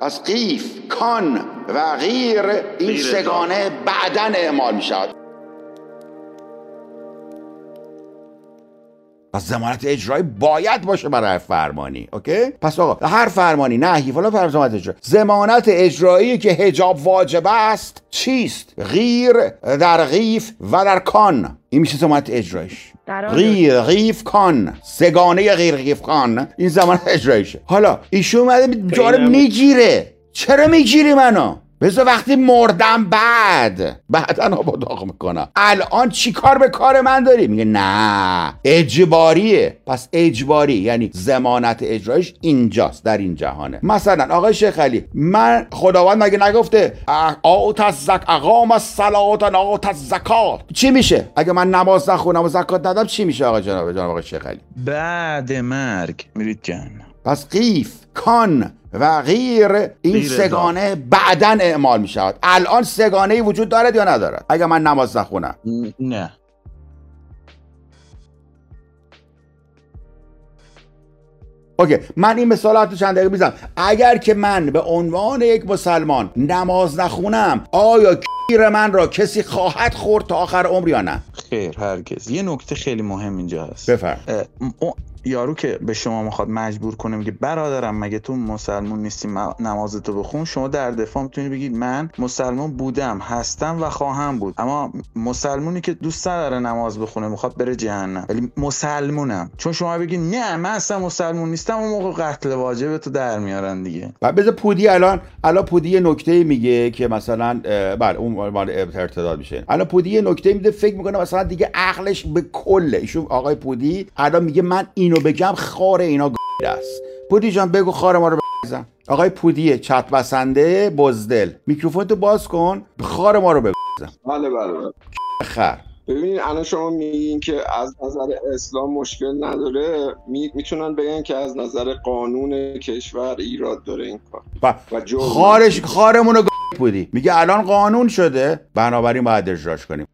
از قیف، کان و غیر این سگانه بعدن اعمال می شود. پس ضمانت اجرایی باید باشه برای فرمانی. اوکی؟ پس آقا هر فرمانی نهی فلان فرض ضمانت اجرایی. ضمانت اجرایی که حجاب واجب است چیست؟ غیر در قیف و در کان. این میشه ضمانت اجرایش. غیر قیف کان، سگانه غیر قیف کان، این ضمانت اجرایشه. حالا ایشون اومده جارو میگیره. چرا میگیری منو؟ بذار وقتی مردم بعدن آباداغ میکنم، الان چی کار به کار من داری؟ میگه نه اجباریه. پس اجباری یعنی ضمانت اجرایش اینجاست، در این جهانه. مثلا آقای شیخ علی، من خداوند مگه نگفته آت الزک اقام الصلاه و آت الزکات؟ چی میشه اگه من نماز نخونم و زکات ندم؟ چی میشه آقا جناب آقای شیخ علی؟ بعد مرگ میرید جهنم. پس قیف، کان و غیر این سگانه بعدن اعمال می شود. الان سگانه ای وجود دارد یا ندارد اگر من نماز نخونم؟ نه. اوکی، من این مثالات رو چند دقیقه میزنم. اگر که من به عنوان یک مسلمان نماز نخونم، آیا کیر من را کسی خواهد خورد تا آخر عمر یا نه؟ خیر، هرگز. یه نکته خیلی مهم اینجا هست. بفرمایید. یارو که به شما میخواد مجبور کنه، میگه برادرم مگه تو مسلمون نیستی نمازتو بخون؟ شما در دفاع میتونید بگید من مسلمون بودم، هستم و خواهم بود. اما مسلمونی که دوست نداره نماز بخونه میخواد بره جهنم، ولی مسلمونم. چون شما بگید نه من اصلا مسلمون نیستم، اون موقع قتل واجب تو در میارن دیگه. بعد پودی الان پودی نکته میگه که مثلا بله اون مال ارتداد میشه. الان پودی نکته میده، فکر میکنه مثلا دیگه عقلش به کله ایشون. آقای پودی الان میگه من اینو بگم خار اینا است. پودی جان بگو خار ما رو بزن. آقای پودیه چت بسنده بزدل، میکروفون تو باز کن، خار ما رو بزن. بله خر. ببین الان شما میگین که از نظر اسلام مشکل نداره، میتونن بگن که از نظر قانون کشور ایراد داره این کار و خارش خارمون رو پودی میگه الان قانون شده، بنابراین باید اجراش کنیم.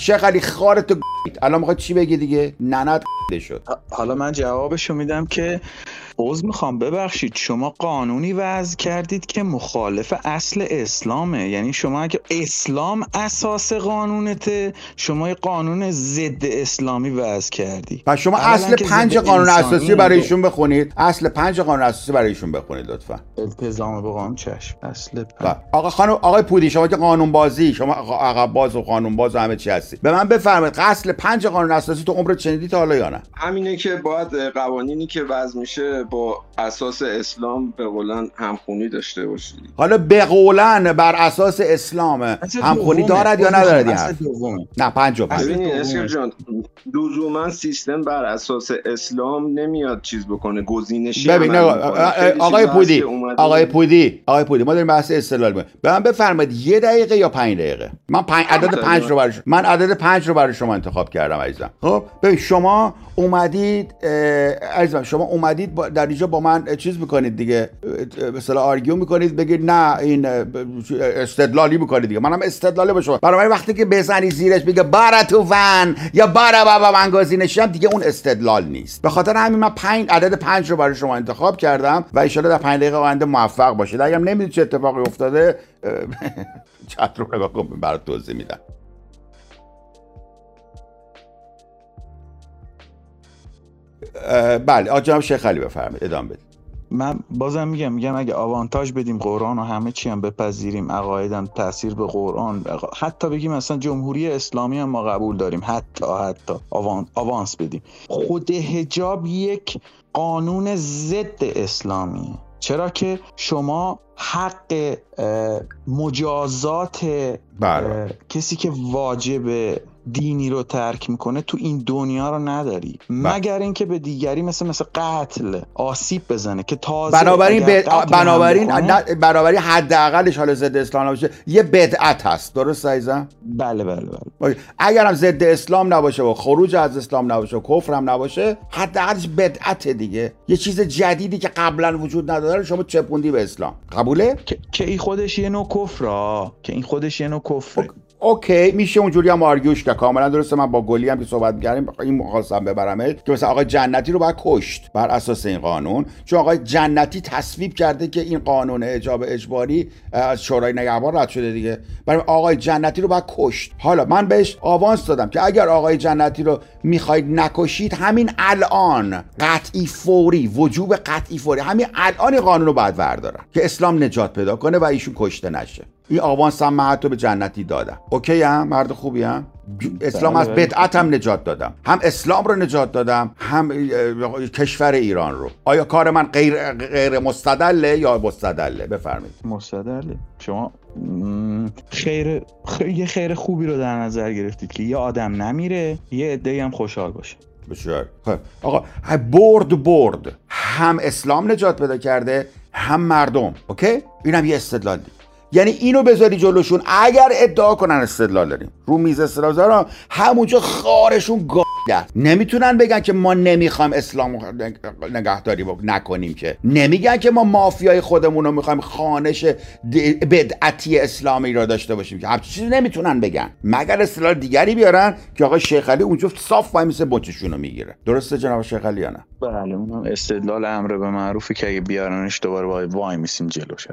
شیخ علی خارتو گید، الان میخواد چی بگی دیگه؟ ننت گیده شد. حالا من جوابشو میدم که عذر میخوام ببخشید، شما قانونی وضع کردید که مخالف اصل اسلامه. یعنی شما اگه اسلام اساس قانونته، شما یه قانون ضد اسلامی وضع کردی. پس شما اصل 5 قانون اساسی برایشون بخونید. اصل 5 قانون اساسی برایشون بخونید لطفا. التزام به قانون. چشم. اصل 5. آقا خانم، آقای پودی شما که قانون بازی، شما عقب باز و قانون باز و همه چی هستی، به من بفرمایید اصل 5 قانون اساسی تو عمرت شنیدی تا حالا یا نه؟ همینه که باید قوانینی که وضع میشه با اساس اسلام به قولن همخونی داشته باشید. حالا به قولن بر اساس اسلام همخونی دارد یا ندارد؟ نه 5 و 5. ببینید اسکر جان، لزوما سیستم بر اساس اسلام نمیاد چیز بکنه، گزینشی. ببین آقای پودی ما داریم بحث استدلال می‌کنیم. به من بفرمایید 1 دقیقه یا 5 دقیقه. من عدد 5 رو برای شما انتخاب کردم عزیزم. خب ببین شما اومدید عزیزم، شما اومدید با در اینجا با من چیز میکنید دیگه، مثلا آرگیو میکنید، بگید نه این استدلالی میکنید دیگه. منم استدلالی باشم. برای وقتی که بزنی زیرش میگه بارا تو ون یا بارا بابا من گزینشم دیگه، اون استدلال نیست. به خاطر همین من عدد 5 رو برای شما انتخاب کردم و ان شاءالله در 5 دقیقه آینده موفق باشید. اگه نمیدونید چه اتفاقی افتاده چت رو نگاه کن، برات توضیح میدم. بله جناب شیخ علی بفرمایید، ادامه بدید. من بازم میگم اگه آوانتاژ بدیم قرآن و همه چی هم بپذیریم، عقایدم تاثیر به قرآن، حتی بگیم مثلا جمهوری اسلامی هم ما قبول داریم، حتی آوانس بدیم، خود حجاب یک قانون ضد اسلامیه. چرا که شما حق مجازات کسی که واجب دینی رو ترک میکنه تو این دنیا رو نداری، مگر اینکه به دیگری مثل قتل آسیب بزنه که تازه بنابراین حداقلش حالا ضد اسلام نباشه یه بدعت هست. درست عزیزم؟ بله. اگر هم ضد اسلام نباشه و خروج از اسلام نباشه و کفر هم نباشه، حداقلش بدعت دیگه، یه چیز جدیدی که قبلا وجود نداره شما چپوندی به اسلام. قبوله؟ که این خودش یه نوع کفره. اوکی میشه اونجوری هم آرگوش که کاملا درسته. من با گلی هم که صحبت می‌کردیم این مخاصم ببرمش که مثلا آقای جنتی رو باید کشت بر اساس این قانون، چون آقای جنتی تصویب کرده که این قانون اجاب اجباری از شورای نگهبان رد شده دیگه، برای آقای جنتی رو باید کشت. حالا من بهش آوانس دادم که اگر آقای جنتی رو می‌خواید نکشید همین الان قطعی فوری، وجوب قطعی فوری، همین الان قانون رو باید وردارن که اسلام نجات پیدا کنه و ایشون کشته نشه. این آوانس هم من حتی به جنتی دادم. اوکی هم مرد خوبی هم اسلام از بدعت هم نجات دادم، هم اسلام رو نجات دادم، هم کشور ایران رو. آیا کار من غیر مستدله یا مستدله؟ بفرمایید. مستدله. شما خیر خوبی رو در نظر گرفتید که یه آدم نمیره یه عده‌ای هم خوشحال باشه. بسیار خب آقا، برد هم اسلام نجات پیدا کرده هم مردم. اوکی اینم یه استدلال دید. یعنی اینو بذاری جلوشون اگر ادعا کنن استدلال داریم رو میز استدلال دارن، همونجا خارشون گاده، نمیتونن بگن که ما نمیخوایم اسلام نگهداری نکنیم، که نمیگن که ما مافیای خودمون رو میخوایم خانش بدعتی اسلامی را داشته باشیم، که همچین چیزی نمیتونن بگن مگر استدلال دیگری بیارن که آقای شیخ علی اونجا صاف وای میسه بچشون رو میگیره. درسته جناب شیخ علی یا نه؟ بله، اونم استدلال امر به معروفی که اگه بیارنش دوباره وای میسیم جلوش.